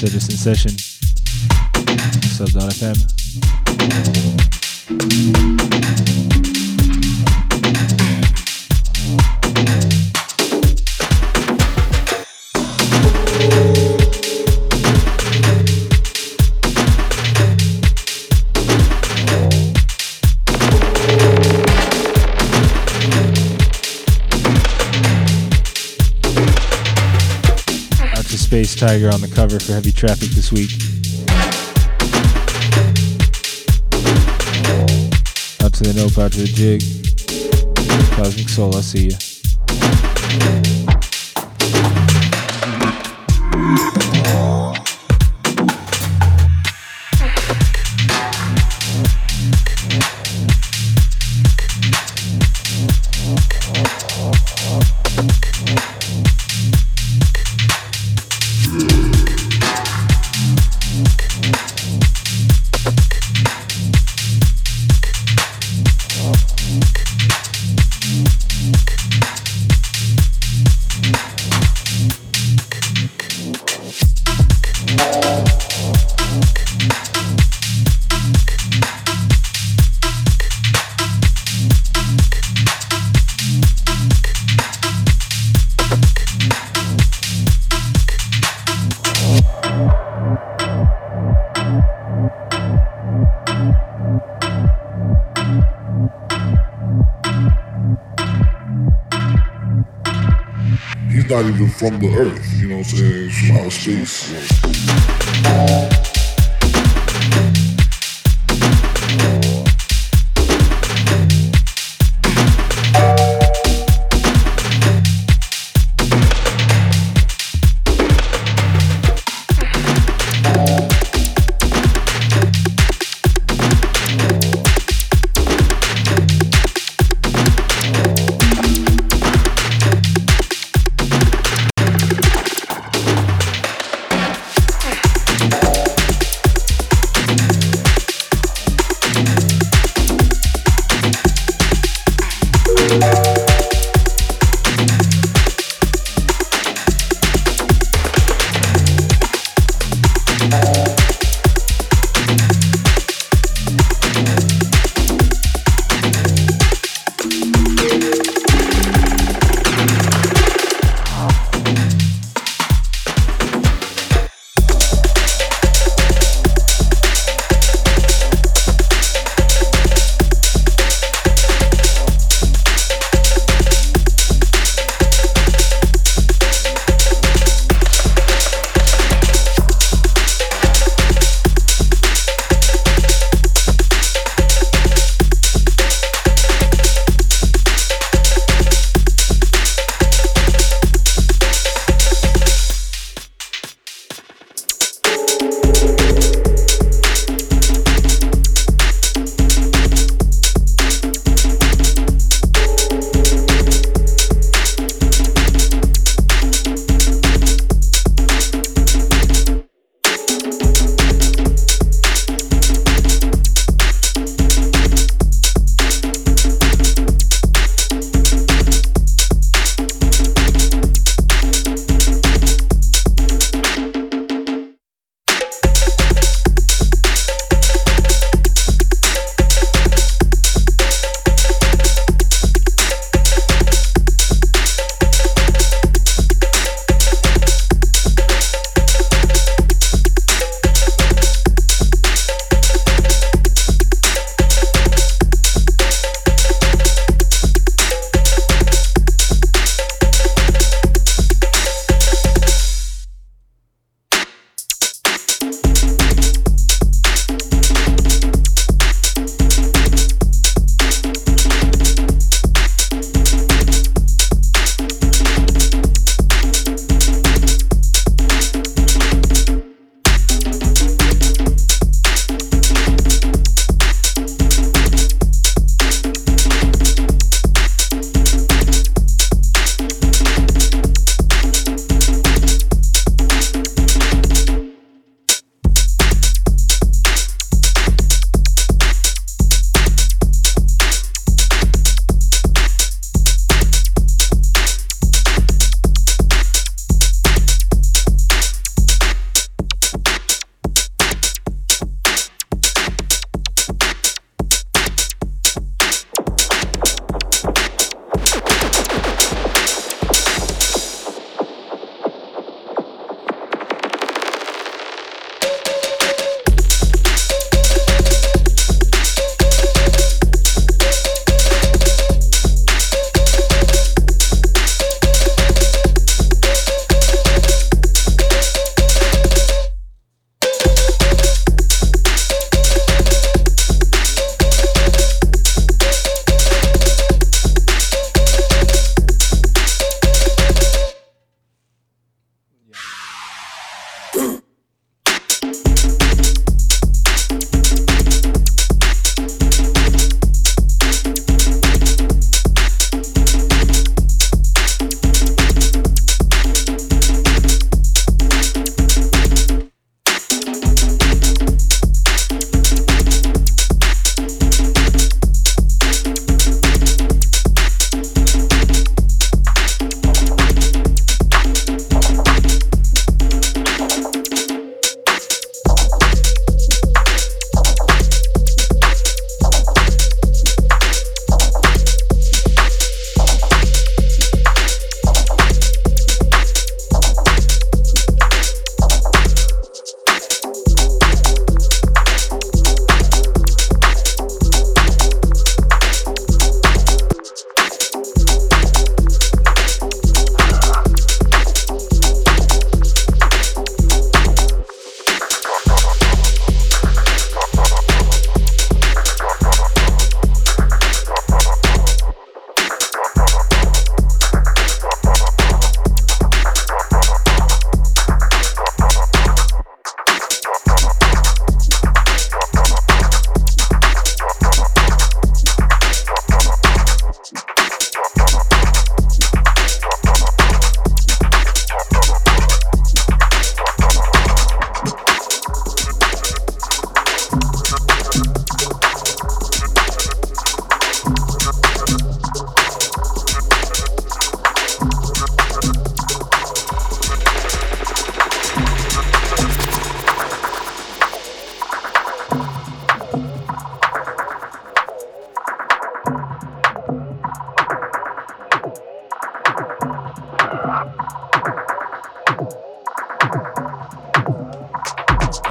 Citizen Session, sub.fm. Space Tiger on the cover for Heavy Traffic this week. Out to the nope, out to the jig. Cosmic Soul, I'll see ya. Not even from the earth, you know what I'm saying? It's from outer space.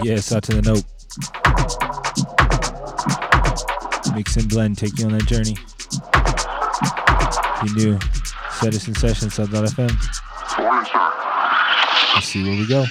Yeah, starts in the note. Mix and blend, take you on that journey. If you're new, Citizen Sessions, sub.fm. Let's see where we go.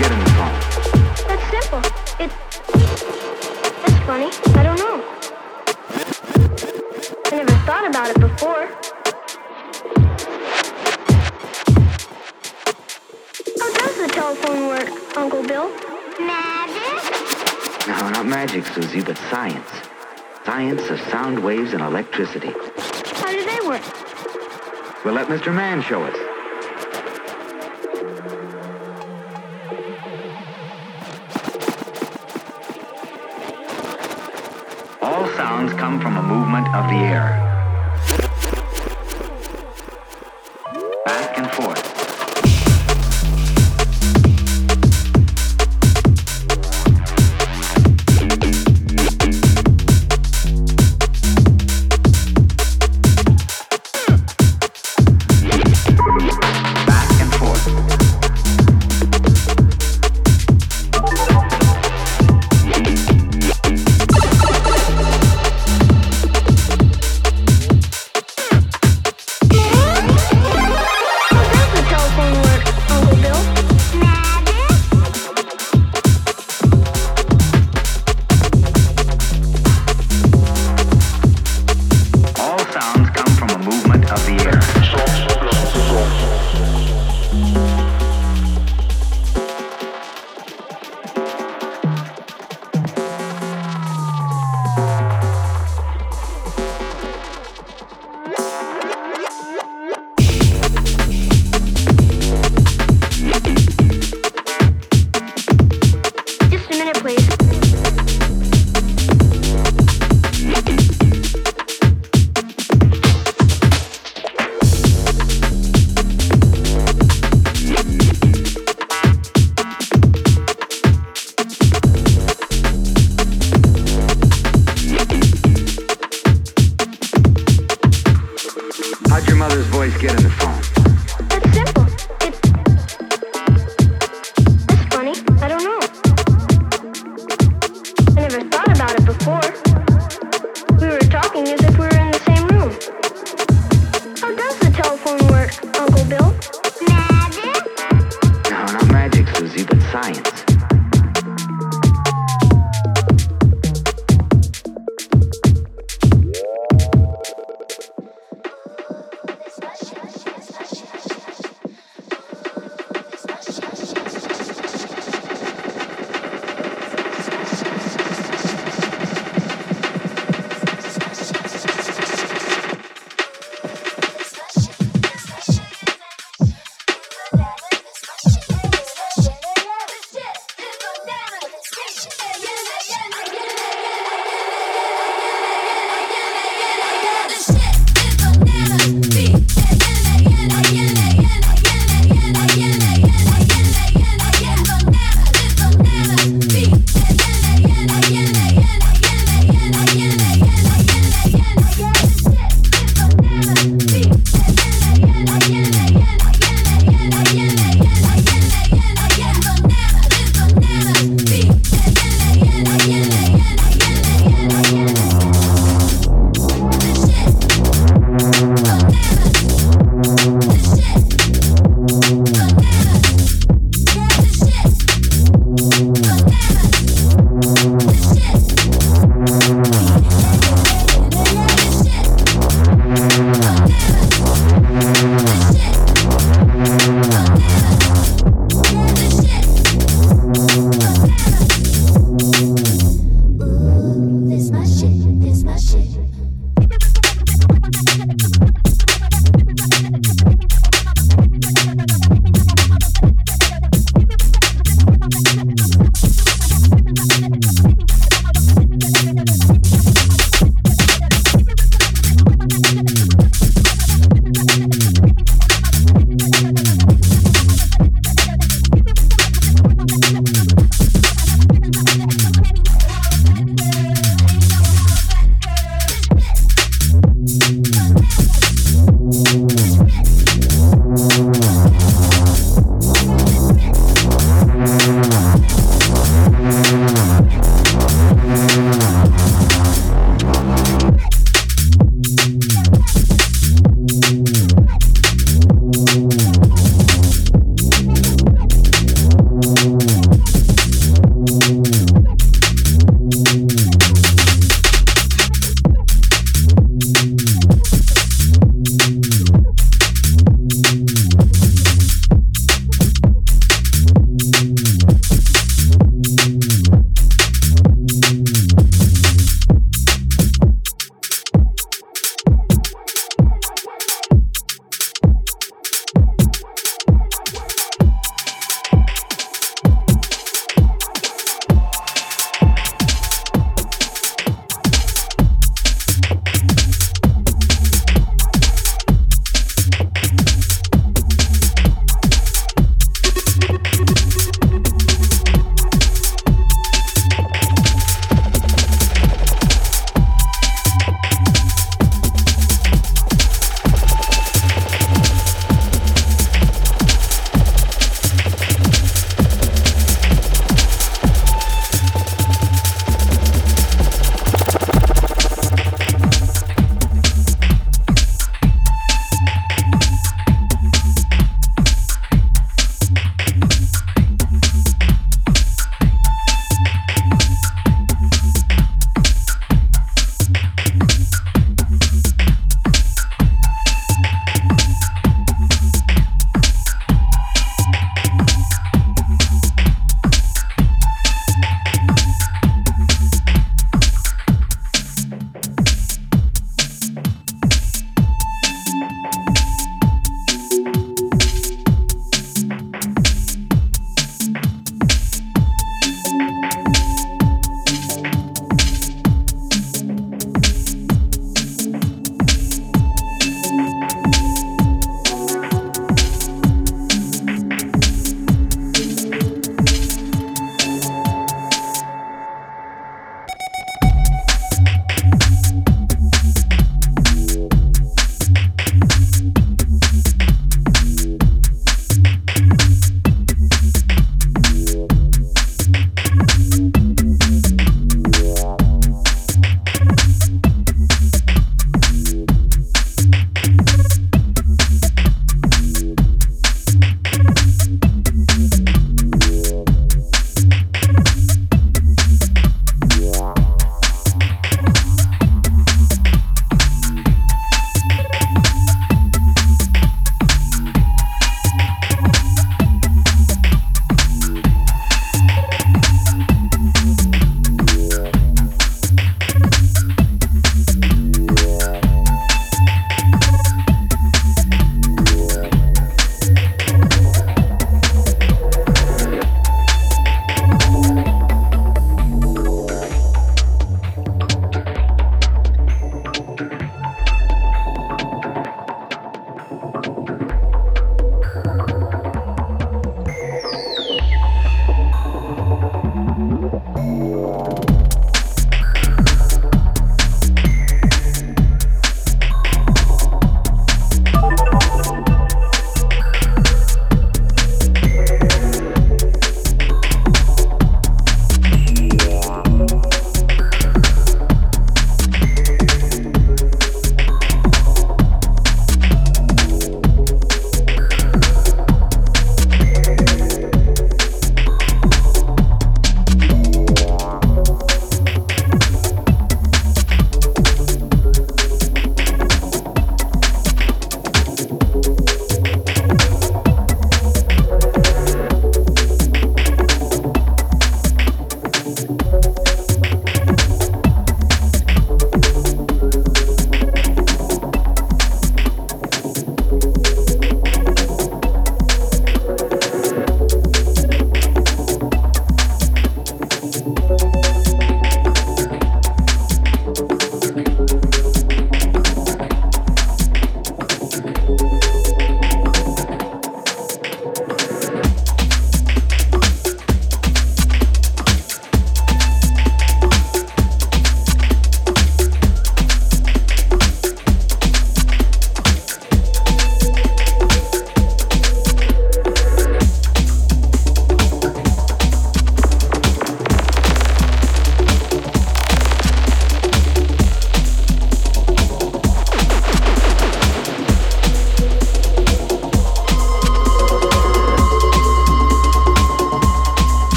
get in the phone? That's simple. It's funny. I don't know. I never thought about it before. How does the telephone work, Uncle Bill? Magic? No, not magic, Susie, but science. Science of sound waves and electricity. How do they work? We'll let Mr. Mann show us. All sounds come from a movement of the air. Back and forth.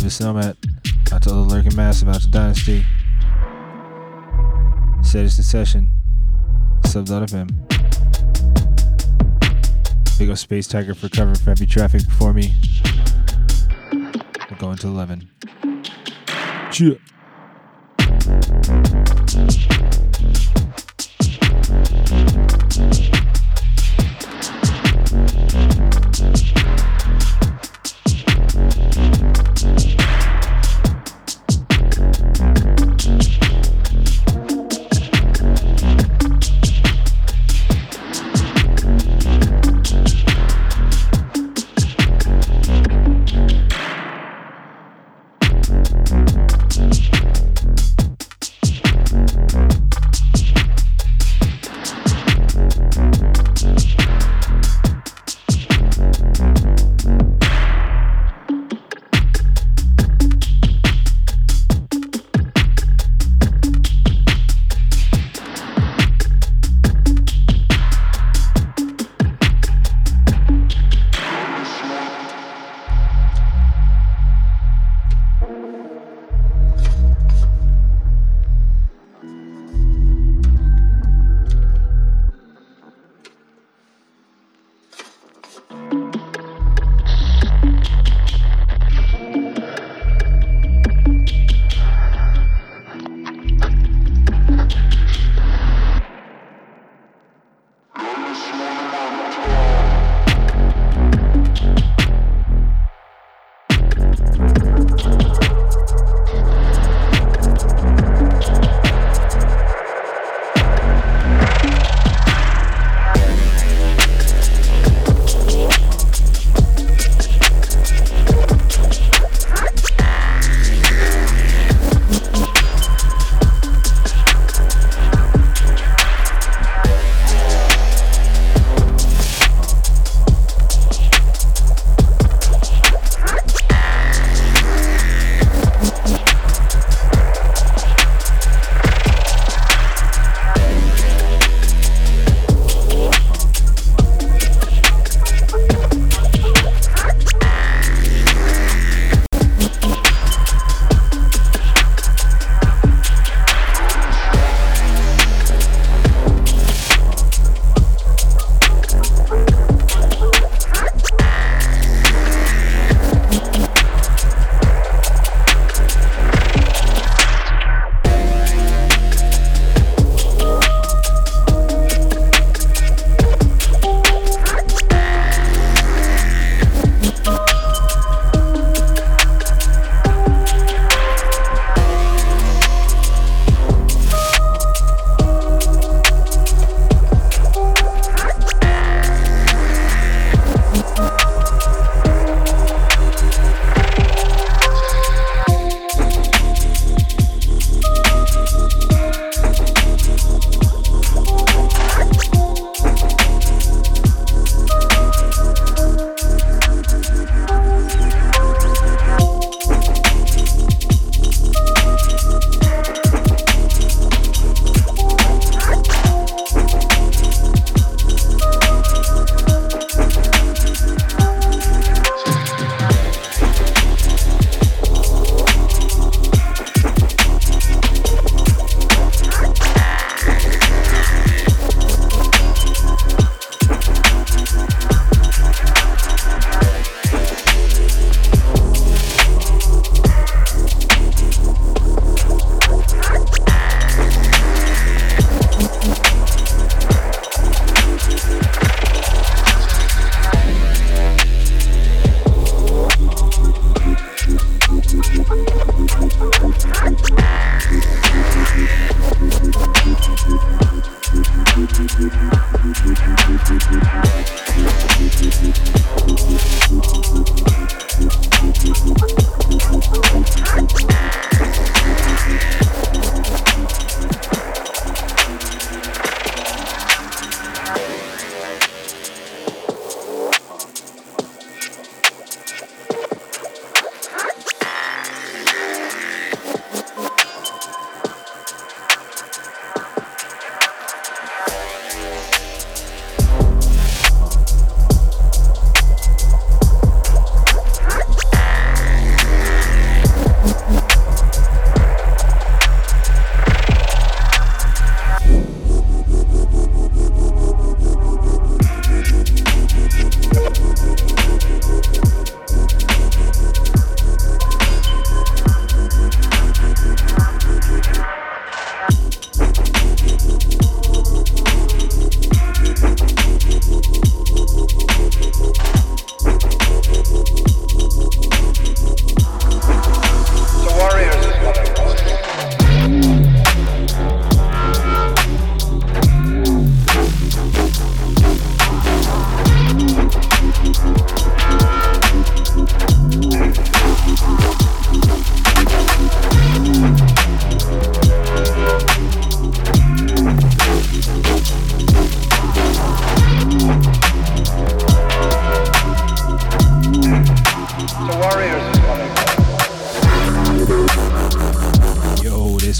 to Living Nomad, out to Other Lurking Massive, out to Dynasty, Citizen Session, sub.fm. Big up Space Tiger for cover for heavy traffic before me. We're going to 11. Cheer.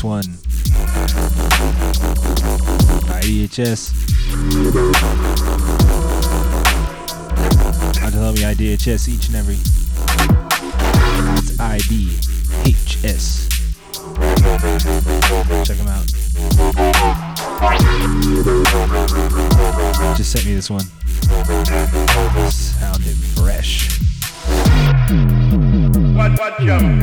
this one by IDHS. How to help me IDHS each and every. It's IDHS. Check them out. Just sent me this one. Sounded fresh. What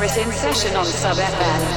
Citizen Sessions on sub.fm.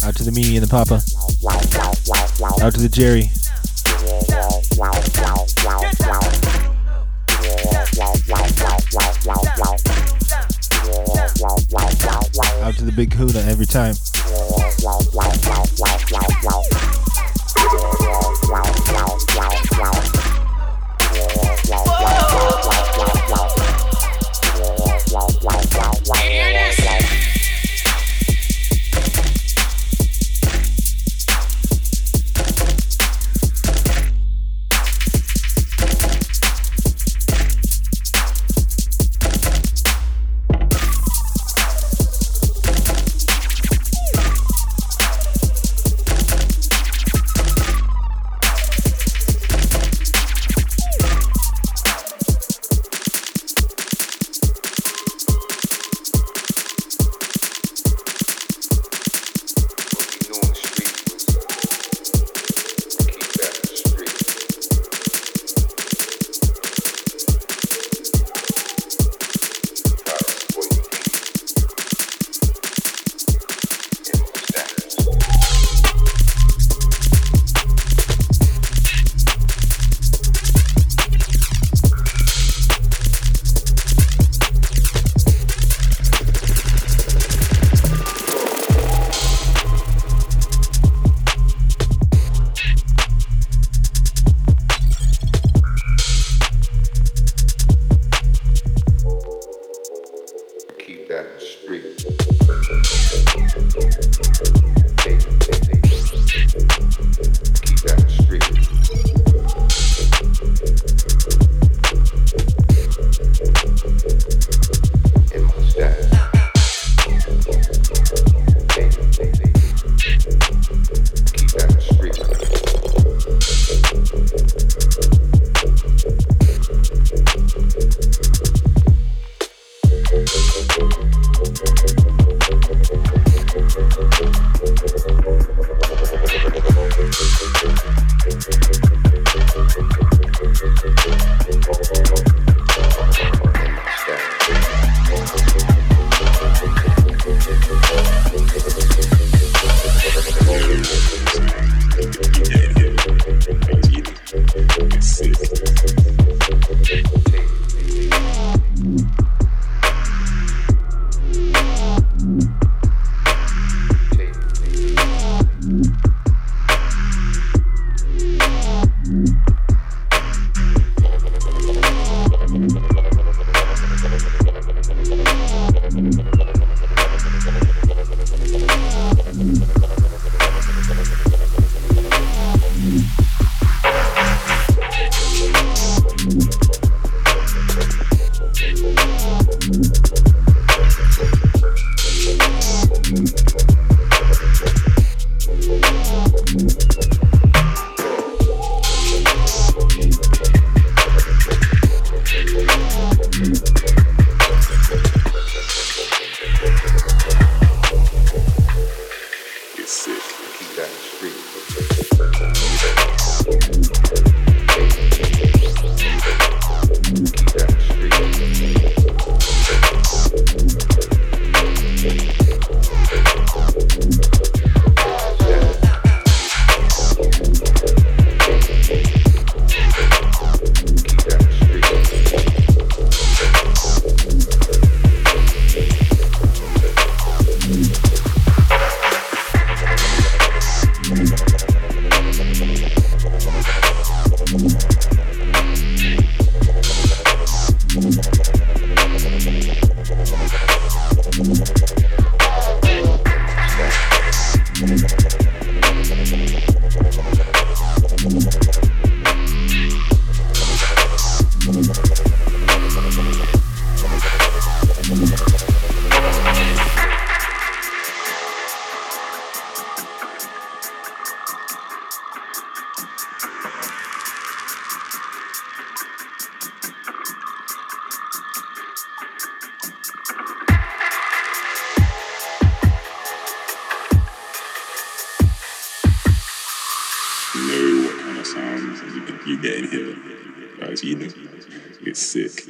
Out to the Mimi and the Papa. Out to the Jerry. Out to the Big Hula every time. times and you get hit. All right, so you get sick.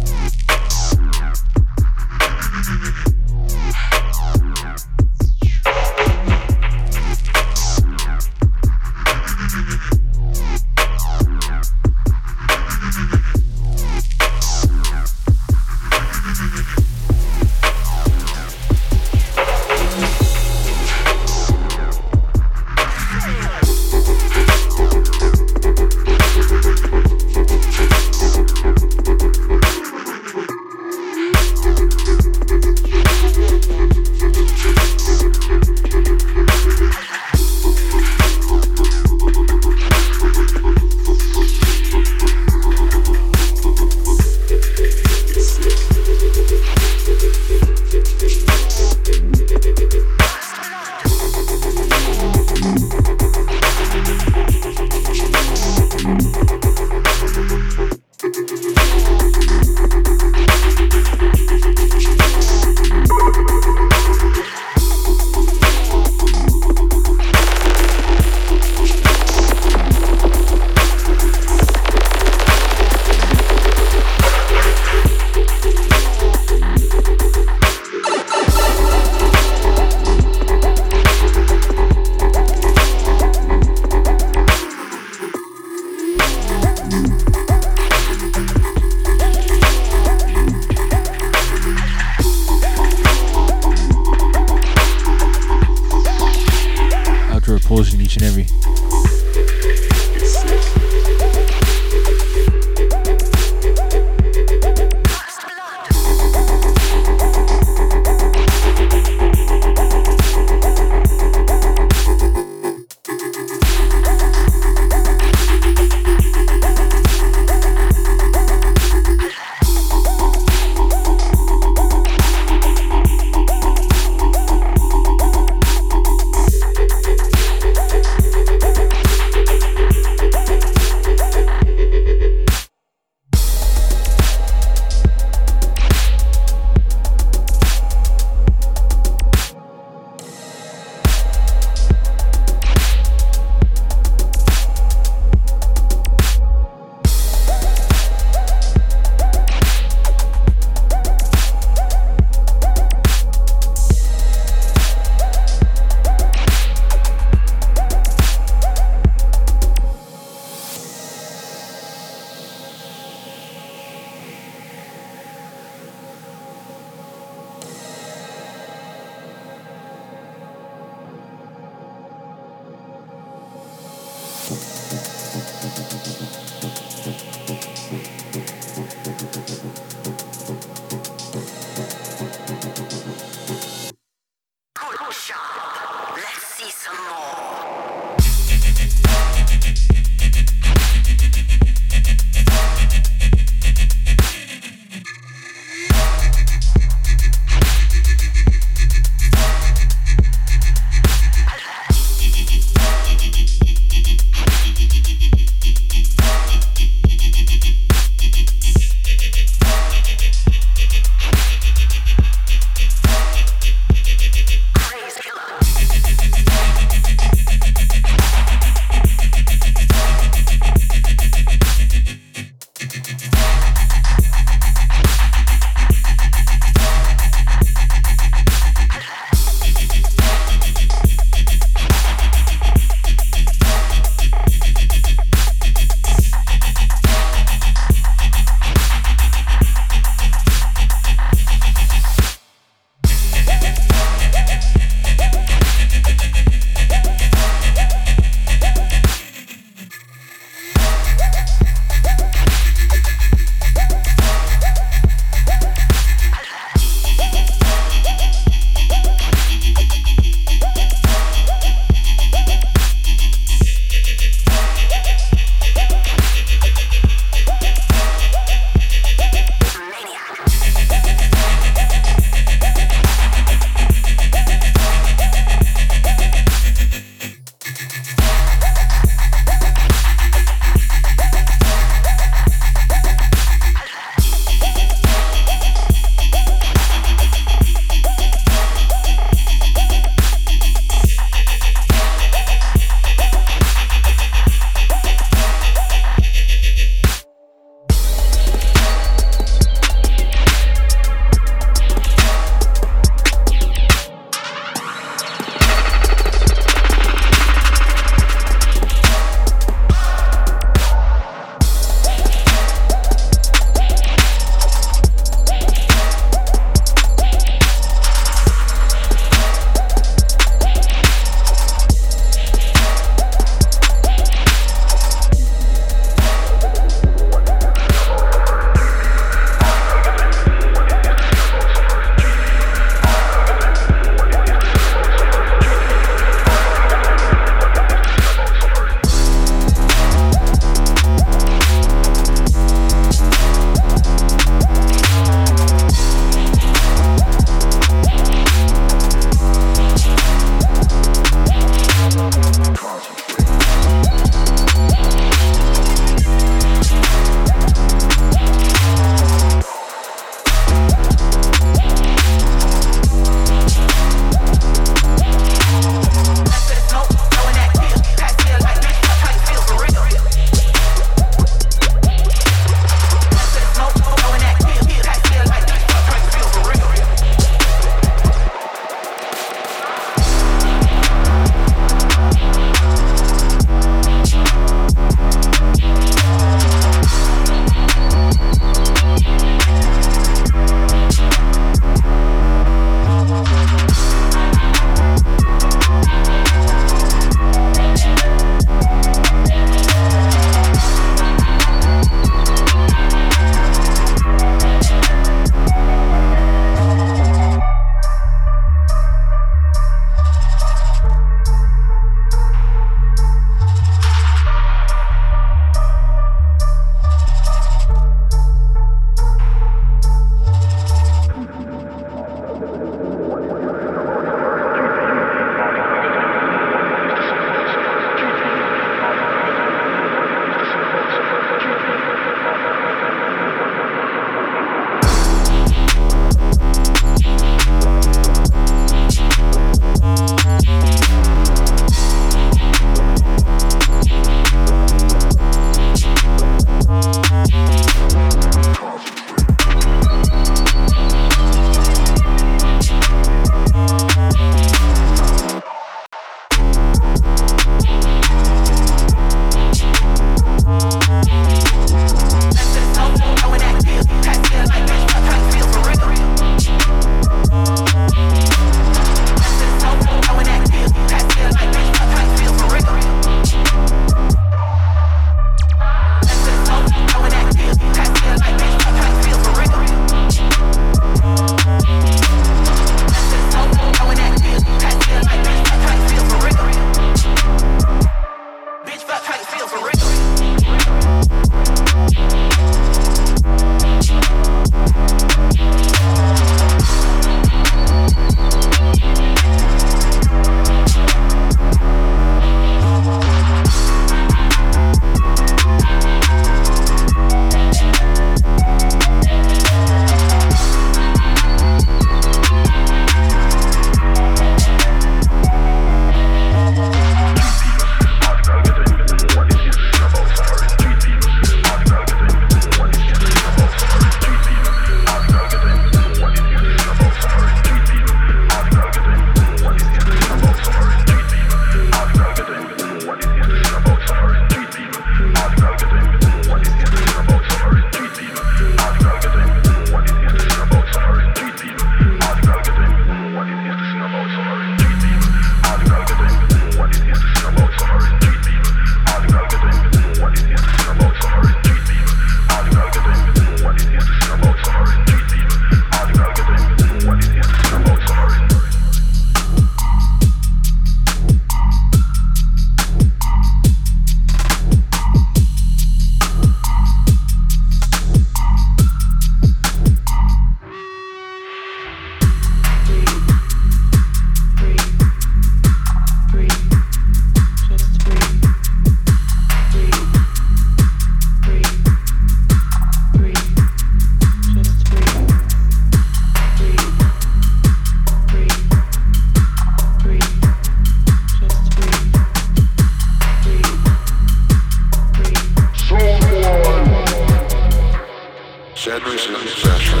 Citizen Sessions.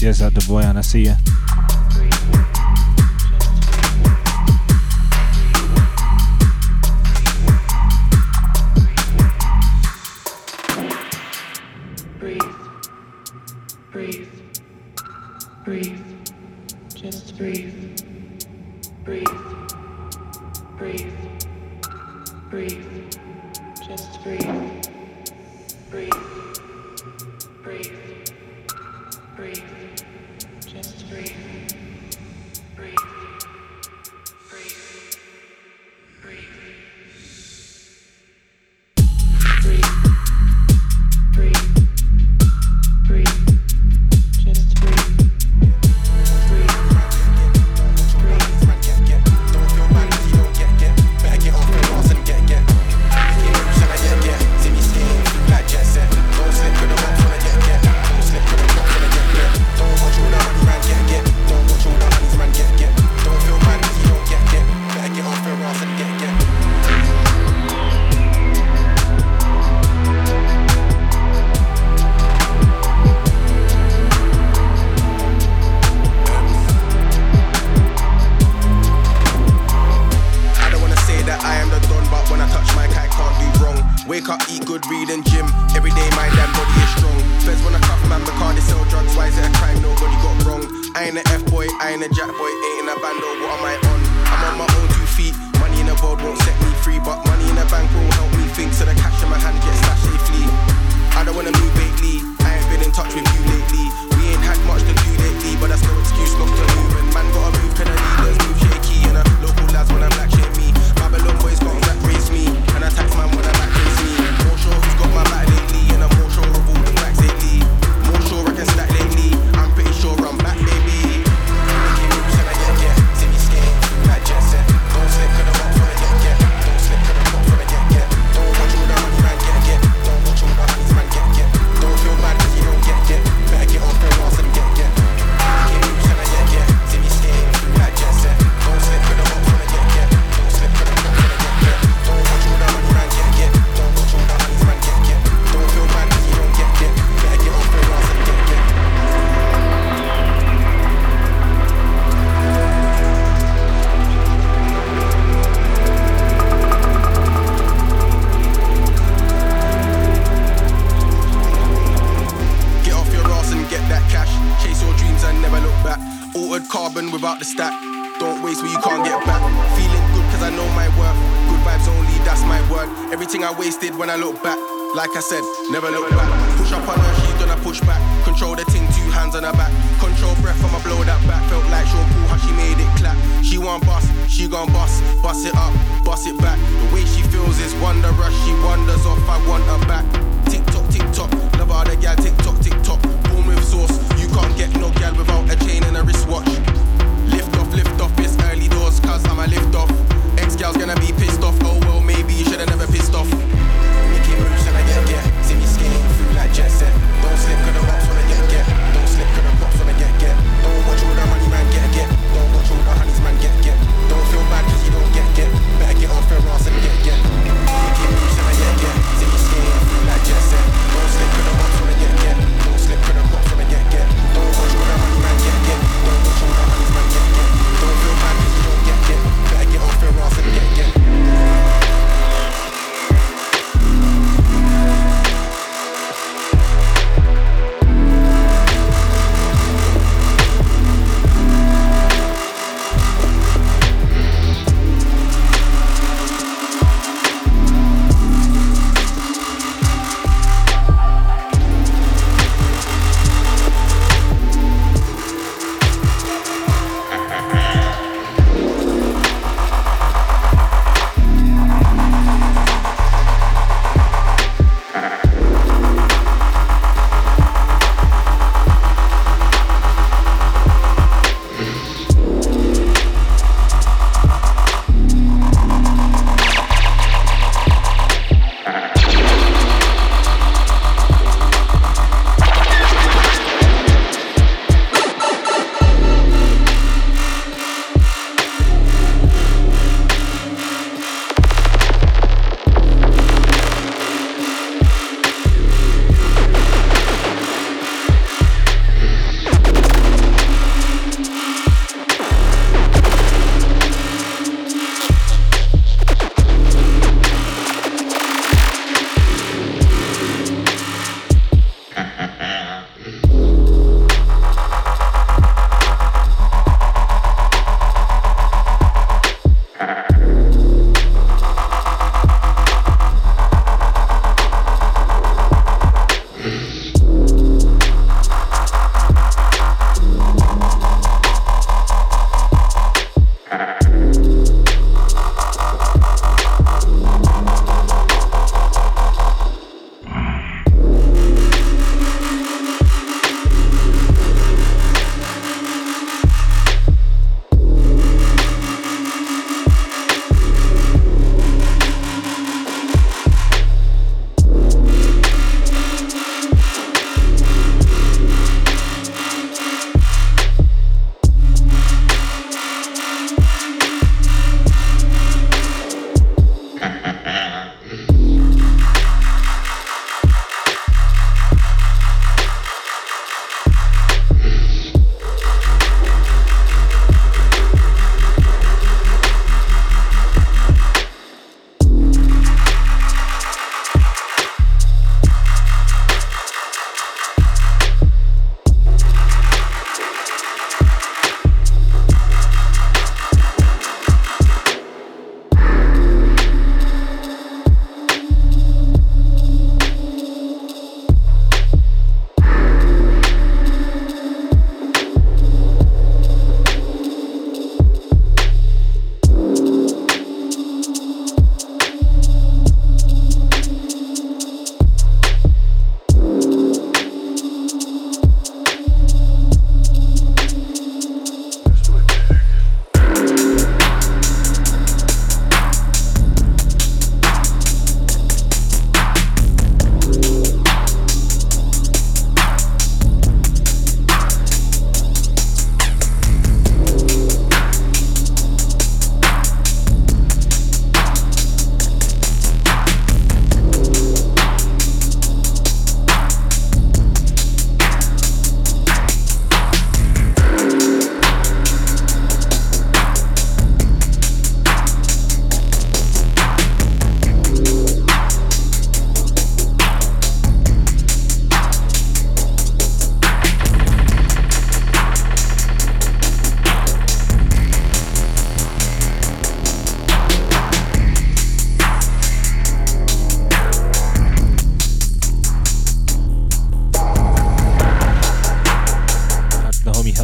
Yes, at the boy, and I see ya.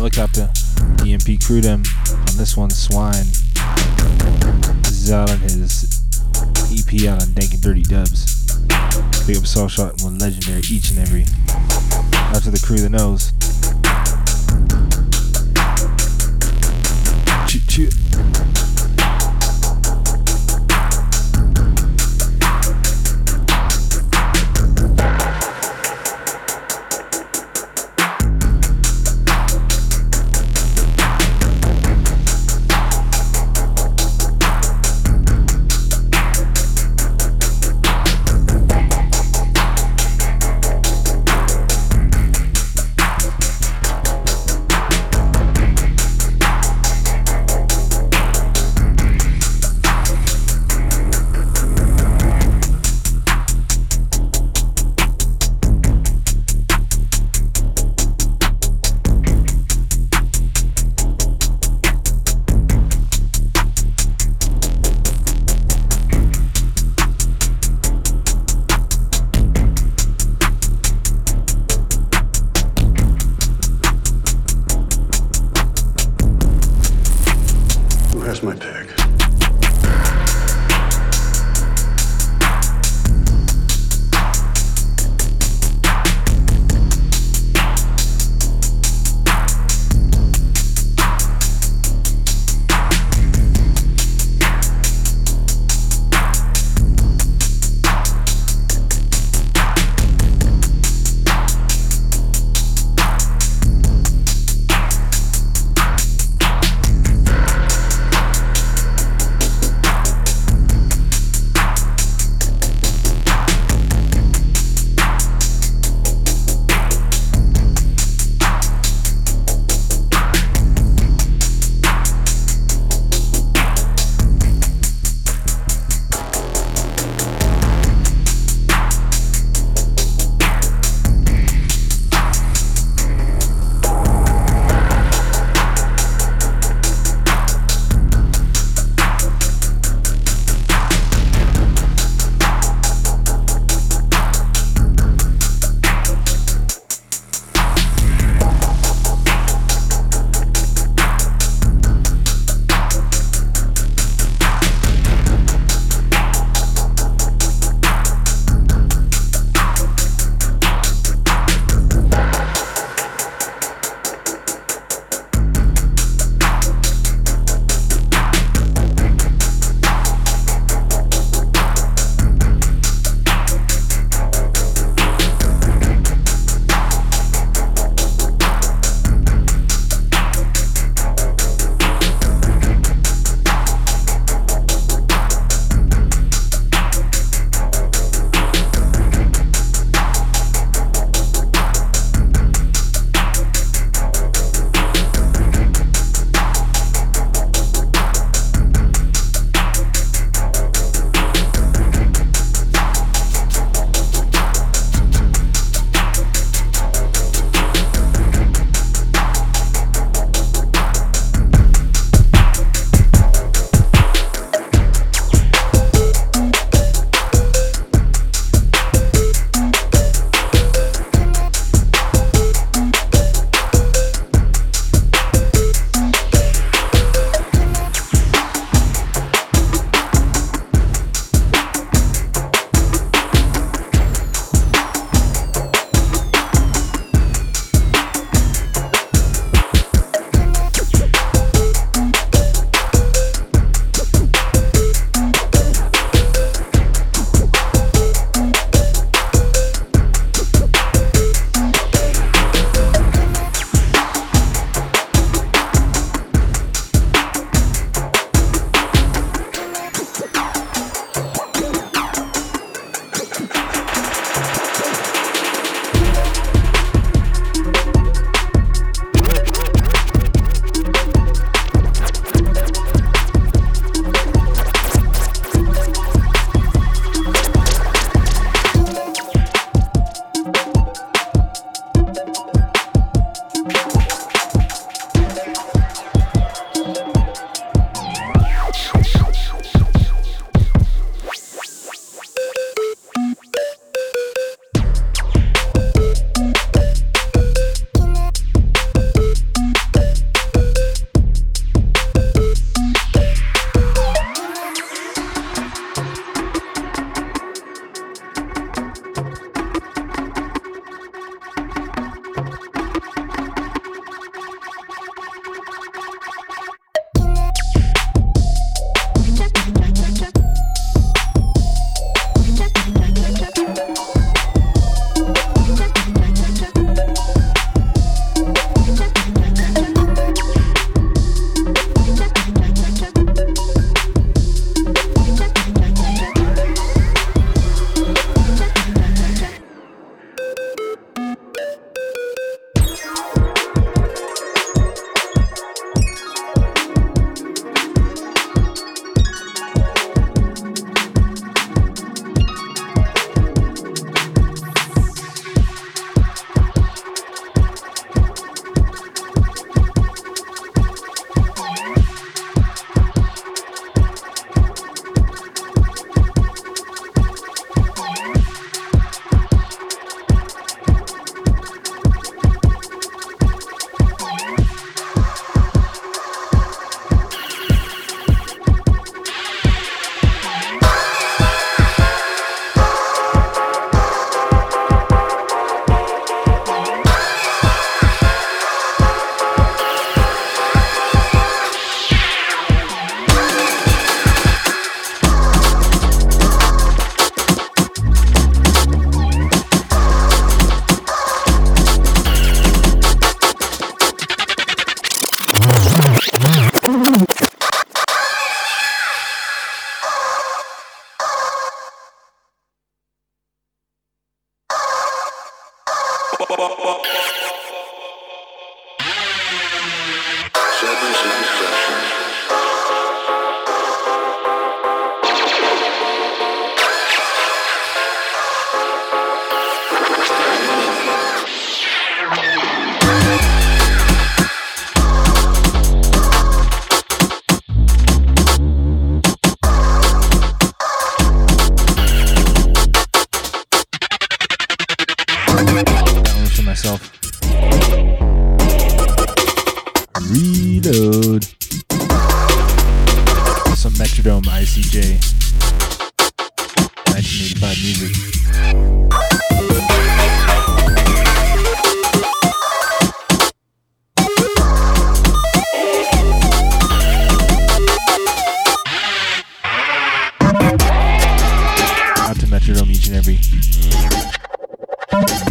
Helicopter, DMP crew them on this one, Swine. This is out on his EP out on Dankin' Dirty Dubs. Big up Soul Shot, one legendary each and every. Out to the crew that knows.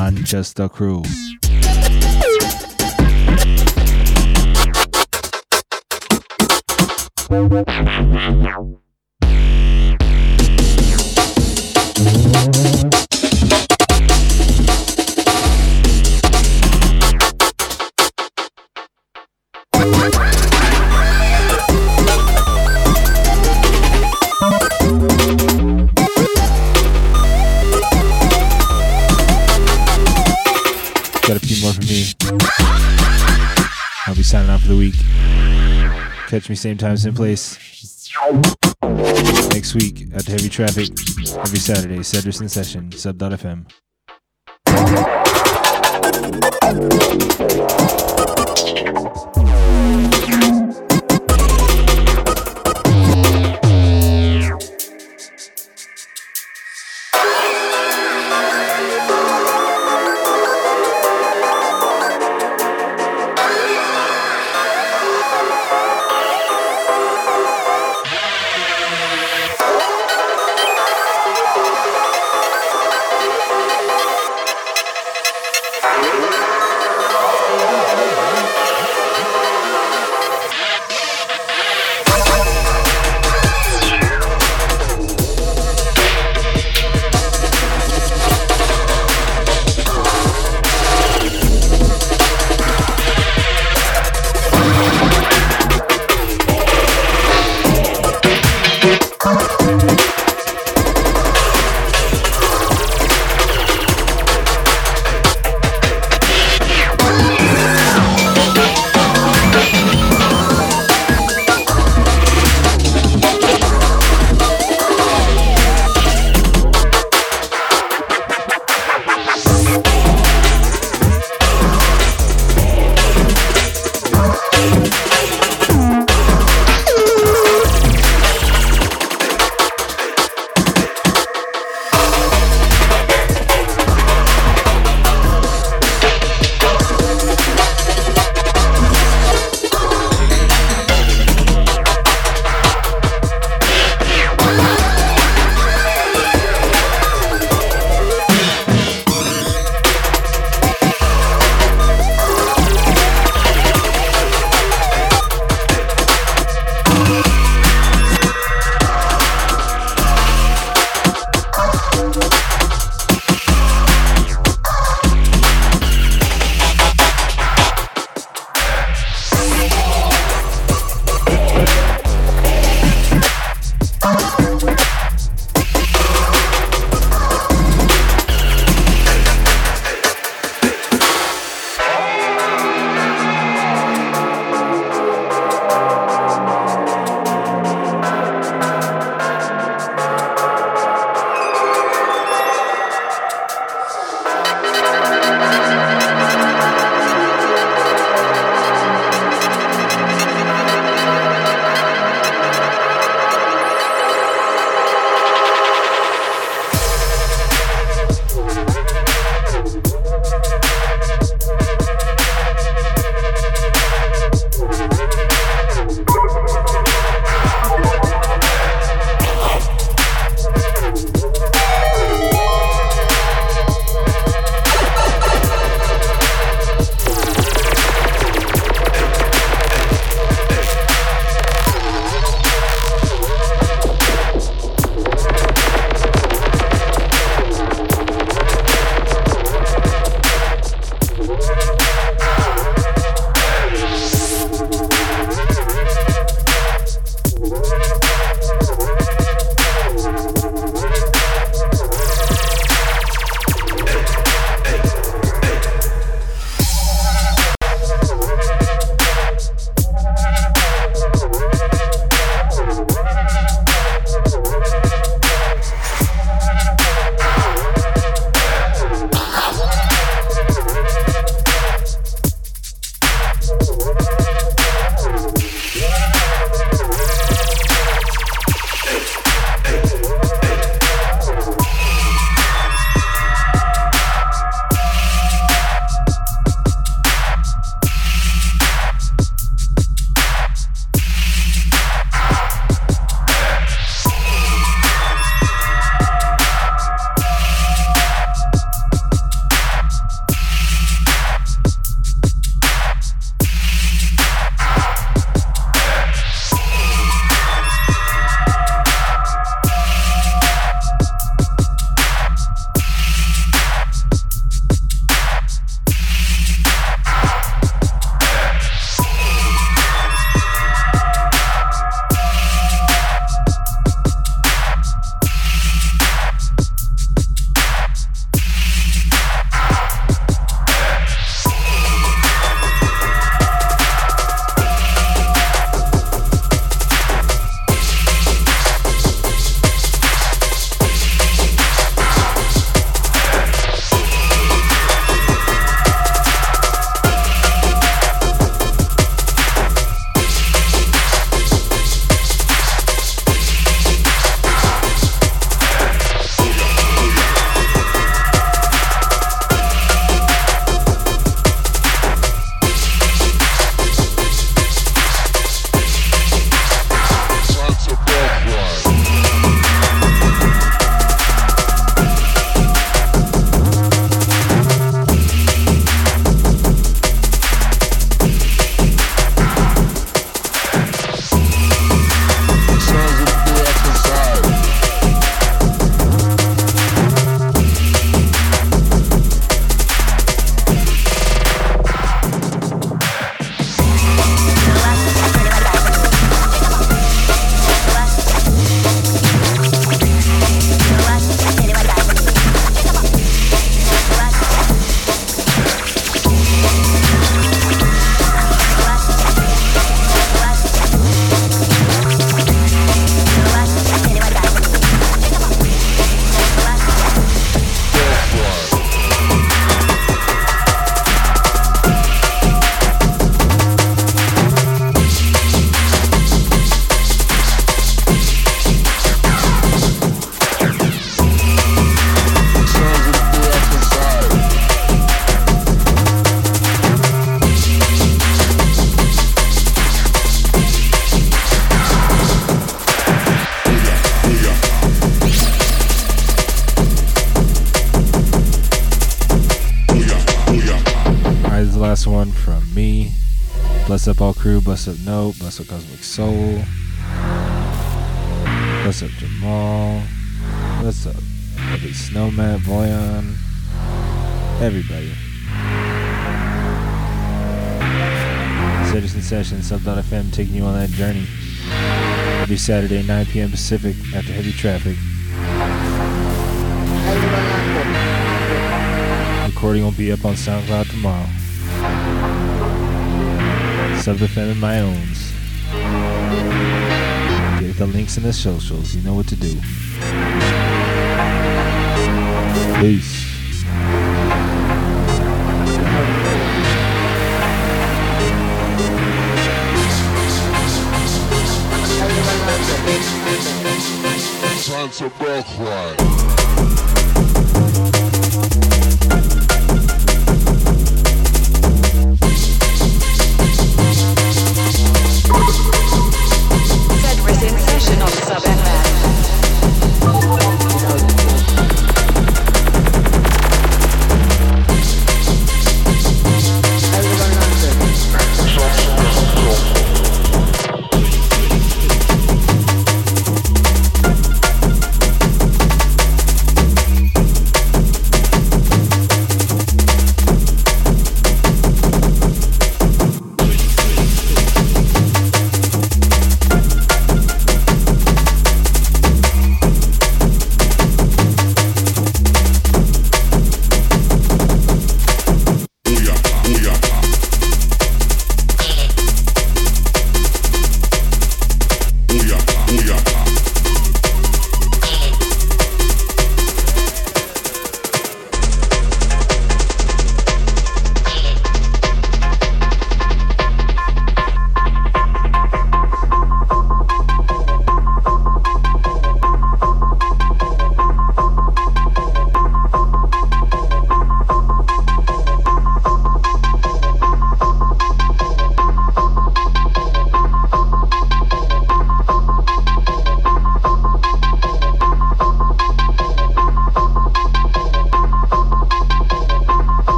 Manchester crew. Catch me same time, same place next week at Heavy Traffic every Saturday. Citizen Sessions, sub.fm. last one from me. Bless up all crew, bless up Note, bless up Cosmic Soul, bless up Jamal, bless up every Snowman, Voyon, everybody. Citizen Sessions, sub.fm, taking you on that journey. Every Saturday, 9 p.m. Pacific, after heavy traffic. Recording will be up on SoundCloud tomorrow. Sub.fm and my owns. Get the links in the socials. You know what to do. Peace. Time to rock right.